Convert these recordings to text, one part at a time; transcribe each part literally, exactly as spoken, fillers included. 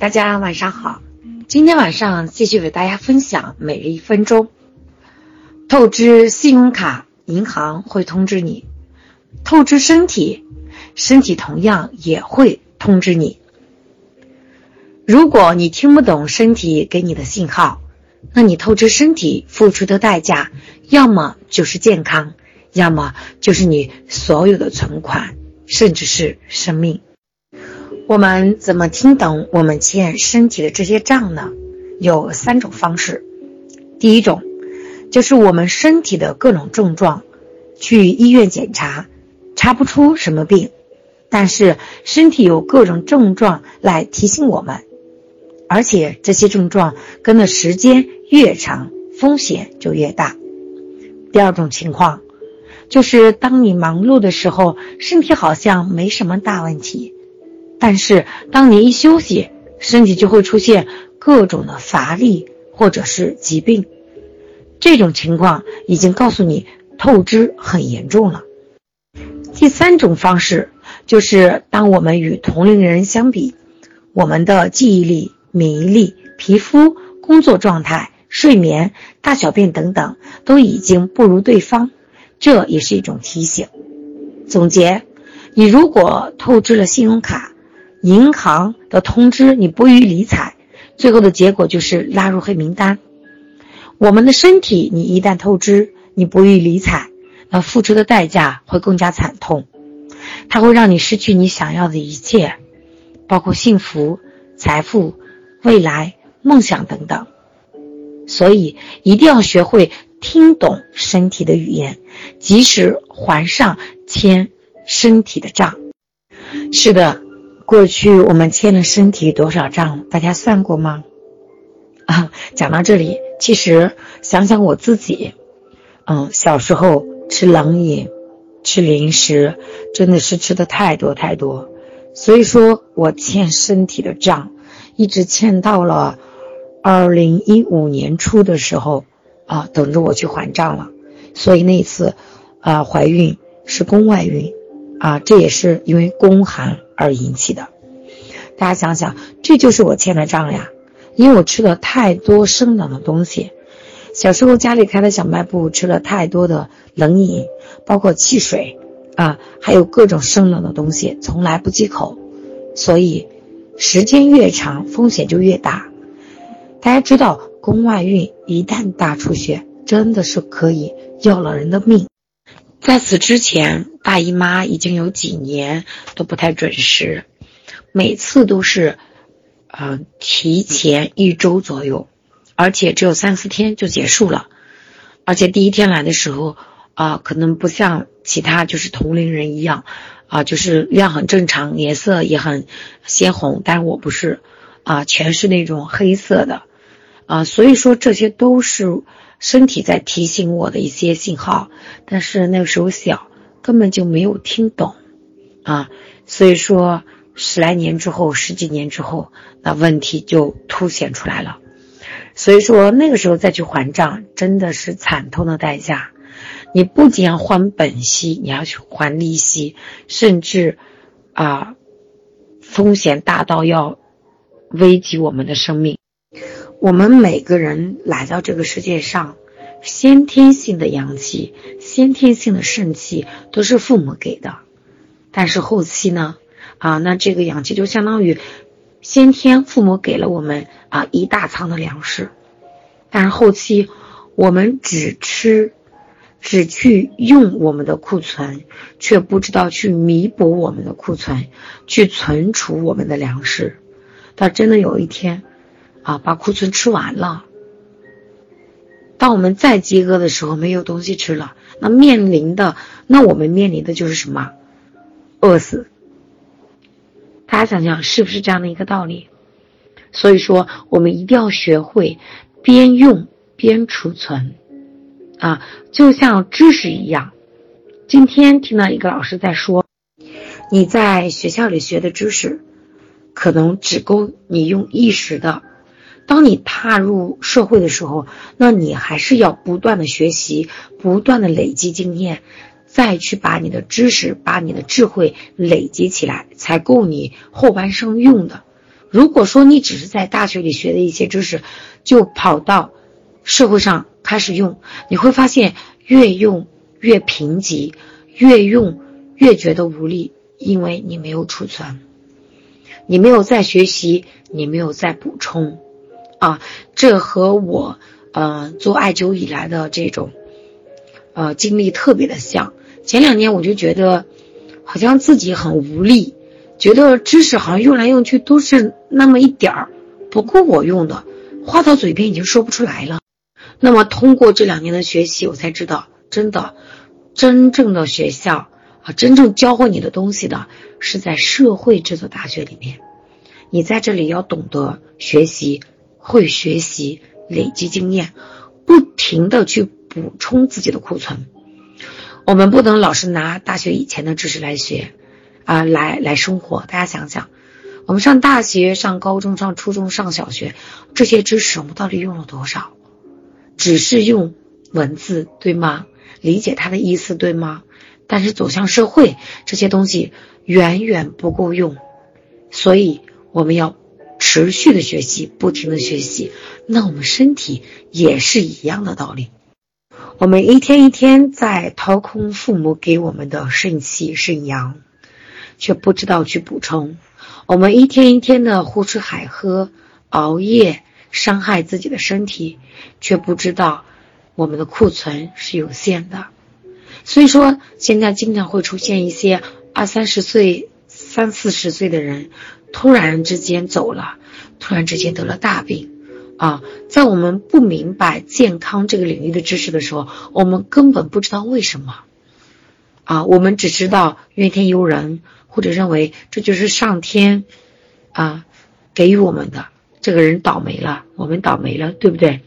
大家晚上好，今天晚上继续为大家分享每日一分钟。透支信用卡，银行会通知你；透支身体，身体同样也会通知你。如果你听不懂身体给你的信号，那你透支身体付出的代价，要么就是健康，要么就是你所有的存款，甚至是生命。我们怎么听懂我们欠身体的这些账呢？有三种方式。第一种，就是我们身体的各种症状，去医院检查，查不出什么病，但是身体有各种症状来提醒我们，而且这些症状跟的时间越长，风险就越大。第二种情况，就是当你忙碌的时候，身体好像没什么大问题，但是当你一休息，身体就会出现各种的乏力或者是疾病。这种情况已经告诉你透支很严重了。第三种方式，就是当我们与同龄人相比，我们的记忆力、免疫力、皮肤、工作状态、睡眠、大小便等等都已经不如对方，这也是一种提醒。总结，你如果透支了信用卡，银行的通知你不予理睬，最后的结果就是拉入黑名单。我们的身体，你一旦透支，你不予理睬，那付出的代价会更加惨痛，它会让你失去你想要的一切，包括幸福、财富、未来、梦想等等。所以一定要学会听懂身体的语言，及时还上欠身体的账。是的，过去我们欠了身体多少账，大家算过吗？啊，讲到这里，其实想想我自己，嗯，小时候吃冷饮、吃零食，真的是吃的太多太多，所以说我欠身体的账，一直欠到了二零一五年初的时候，啊，等着我去还账了。所以那一次，啊，怀孕是宫外孕，啊，这也是因为宫寒而引起的。大家想想，这就是我欠的账呀，因为我吃了太多生冷的东西。小时候家里开的小卖部吃了太多的冷饮，包括汽水啊，还有各种生冷的东西，从来不忌口。所以时间越长，风险就越大。大家知道，宫外孕一旦大出血，真的是可以要了人的命。在此之前，大姨妈已经有几年都不太准时，每次都是呃，提前一周左右，而且只有三四天就结束了。而且第一天来的时候啊、呃，可能不像其他就是同龄人一样啊、呃，就是量很正常，颜色也很鲜红，但我不是啊、呃，全是那种黑色的啊、呃，所以说这些都是身体在提醒我的一些信号，但是那个时候小，根本就没有听懂啊，所以说十来年之后，十几年之后，那问题就凸显出来了。所以说那个时候再去还账，真的是惨痛的代价。你不仅要还本息，你要去还利息，甚至啊、呃，风险大到要危及我们的生命。我们每个人来到这个世界上，先天性的阳气、先天性的肾气都是父母给的，但是后期呢，啊，那这个阳气就相当于先天父母给了我们啊一大仓的粮食，但是后期我们只吃，只去用我们的库存，却不知道去弥补我们的库存，去存储我们的粮食，到真的有一天。啊，把库存吃完了，当我们再饥饿的时候，没有东西吃了，那面临的那我们面临的就是什么？饿死。大家想想，是不是这样的一个道理？所以说我们一定要学会边用边储存啊，就像知识一样。今天听到一个老师在说，你在学校里学的知识可能只够你用一时的，当你踏入社会的时候，那你还是要不断的学习，不断的累积经验，再去把你的知识，把你的智慧累积起来，才够你后半生用的。如果说你只是在大学里学的一些知识，就跑到社会上开始用，你会发现越用越贫瘠，越用越觉得无力，因为你没有储存，你没有在学习，你没有在补充啊，这和我呃做艾灸以来的这种呃经历特别的像。前两年我就觉得好像自己很无力，觉得知识好像用来用去都是那么一点儿，不够我用的，话到嘴边已经说不出来了。那么通过这两年的学习，我才知道真的真正的学校啊，真正教会你的东西的是在社会这所大学里面。你在这里要懂得学习，会学习，累积经验，不停的去补充自己的库存。我们不能老是拿大学以前的知识来学啊、呃，来来生活。大家想想，我们上大学、上高中、上初中、上小学，这些知识我们到底用了多少？只是用文字，对吗？理解它的意思，对吗？但是走向社会，这些东西远远不够用，所以我们要持续的学习，不停的学习。那我们身体也是一样的道理，我们一天一天在掏空父母给我们的肾气肾阳，却不知道去补充。我们一天一天的胡吃海喝，熬夜，伤害自己的身体，却不知道我们的库存是有限的。所以说现在经常会出现一些二三十岁三四十岁的人突然之间走了，突然之间得了大病啊！在我们不明白健康这个领域的知识的时候，我们根本不知道为什么啊！我们只知道怨天尤人，或者认为这就是上天啊给予我们的，这个人倒霉了，我们倒霉了，对不对？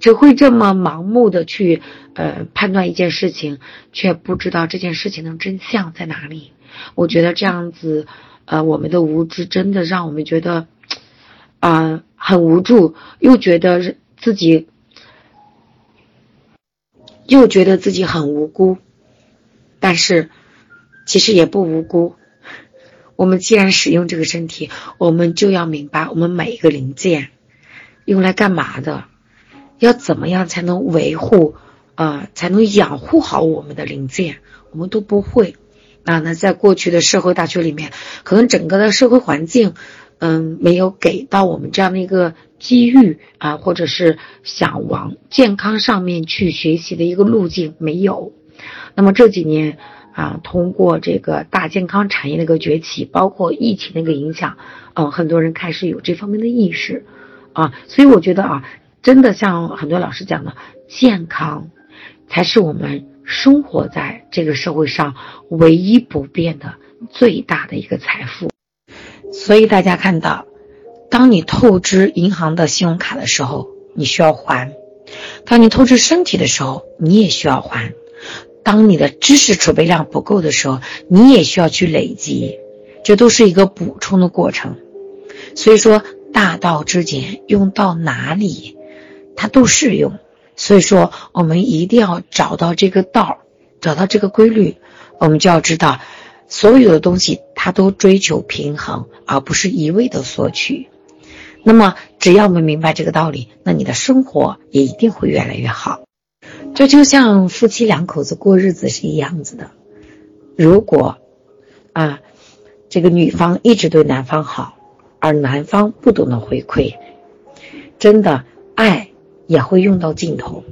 只会这么盲目的去呃判断一件事情，却不知道这件事情的真相在哪里。我觉得这样子呃我们的无知真的让我们觉得啊、呃、很无助，又觉得自己又觉得自己很无辜，但是其实也不无辜。我们既然使用这个身体，我们就要明白我们每一个零件用来干嘛的，要怎么样才能维护呃，才能养护好我们的零件，我们都不会啊。那在过去的社会大学里面，可能整个的社会环境嗯，没有给到我们这样的一个机遇啊，或者是想往健康上面去学习的一个路径没有。那么这几年啊，通过这个大健康产业的一个崛起，包括疫情的一个影响嗯、呃，很多人开始有这方面的意识啊，所以我觉得啊真的像很多老师讲的，健康才是我们生活在这个社会上唯一不变的最大的一个财富。所以大家看到，当你透支银行的信用卡的时候，你需要还；当你透支身体的时候，你也需要还；当你的知识储备量不够的时候，你也需要去累积，这都是一个补充的过程。所以说大道至简，用到哪里它都适用，所以说我们一定要找到这个道，找到这个规律。我们就要知道所有的东西它都追求平衡，而不是一味的索取。那么只要我们明白这个道理，那你的生活也一定会越来越好。这就像夫妻两口子过日子是一样子的，如果啊，这个女方一直对男方好，而男方不懂得回馈，真的爱也会用到尽头。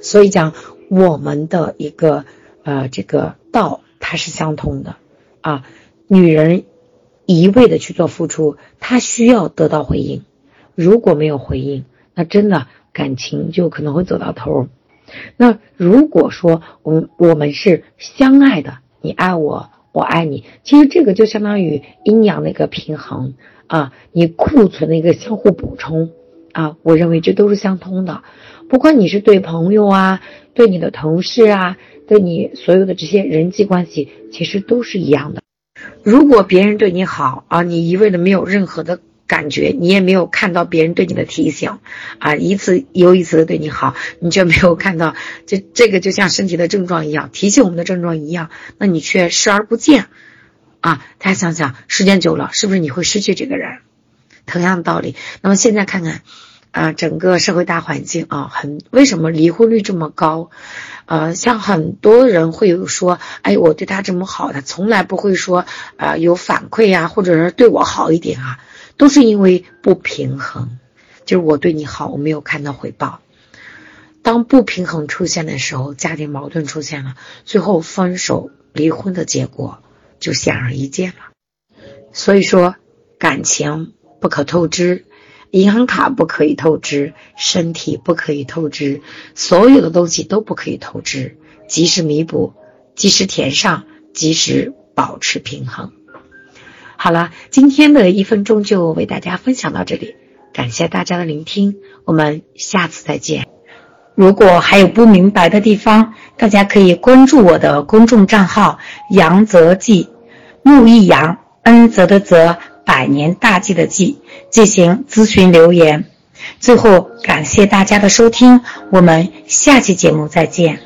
所以讲我们的一个呃这个道它是相通的啊，女人一味的去做付出，她需要得到回应，如果没有回应，那真的感情就可能会走到头。那如果说我们我们是相爱的，你爱我，我爱你，其实这个就相当于阴阳的一个平衡啊，你库存的一个相互补充啊，我认为这都是相通的。不管你是对朋友啊，对你的同事啊，对你所有的这些人际关系，其实都是一样的。如果别人对你好啊，你一味的没有任何的感觉，你也没有看到别人对你的提醒啊，一次又一次的对你好，你却没有看到这这个就像身体的症状一样，提醒我们的症状一样，那你却视而不见啊，大家想想，时间久了是不是你会失去这个人？同样的道理。那么现在看看，呃，整个社会大环境啊，很为什么离婚率这么高？呃，像很多人会有说，哎，我对他这么好，他从来不会说呃有反馈呀、啊，或者是对我好一点啊，都是因为不平衡，就是我对你好，我没有看到回报。当不平衡出现的时候，家庭矛盾出现了，最后分手离婚的结果就显而易见了。所以说，感情不可透支，银行卡不可以透支，身体不可以透支，所有的东西都不可以透支，及时弥补，及时填上，及时保持平衡。好了，今天的一分钟就为大家分享到这里，感谢大家的聆听，我们下次再见。如果还有不明白的地方，大家可以关注我的公众账号杨泽记，木易杨，恩泽的泽，百年大计的计，进行咨询留言。最后感谢大家的收听，我们下期节目再见。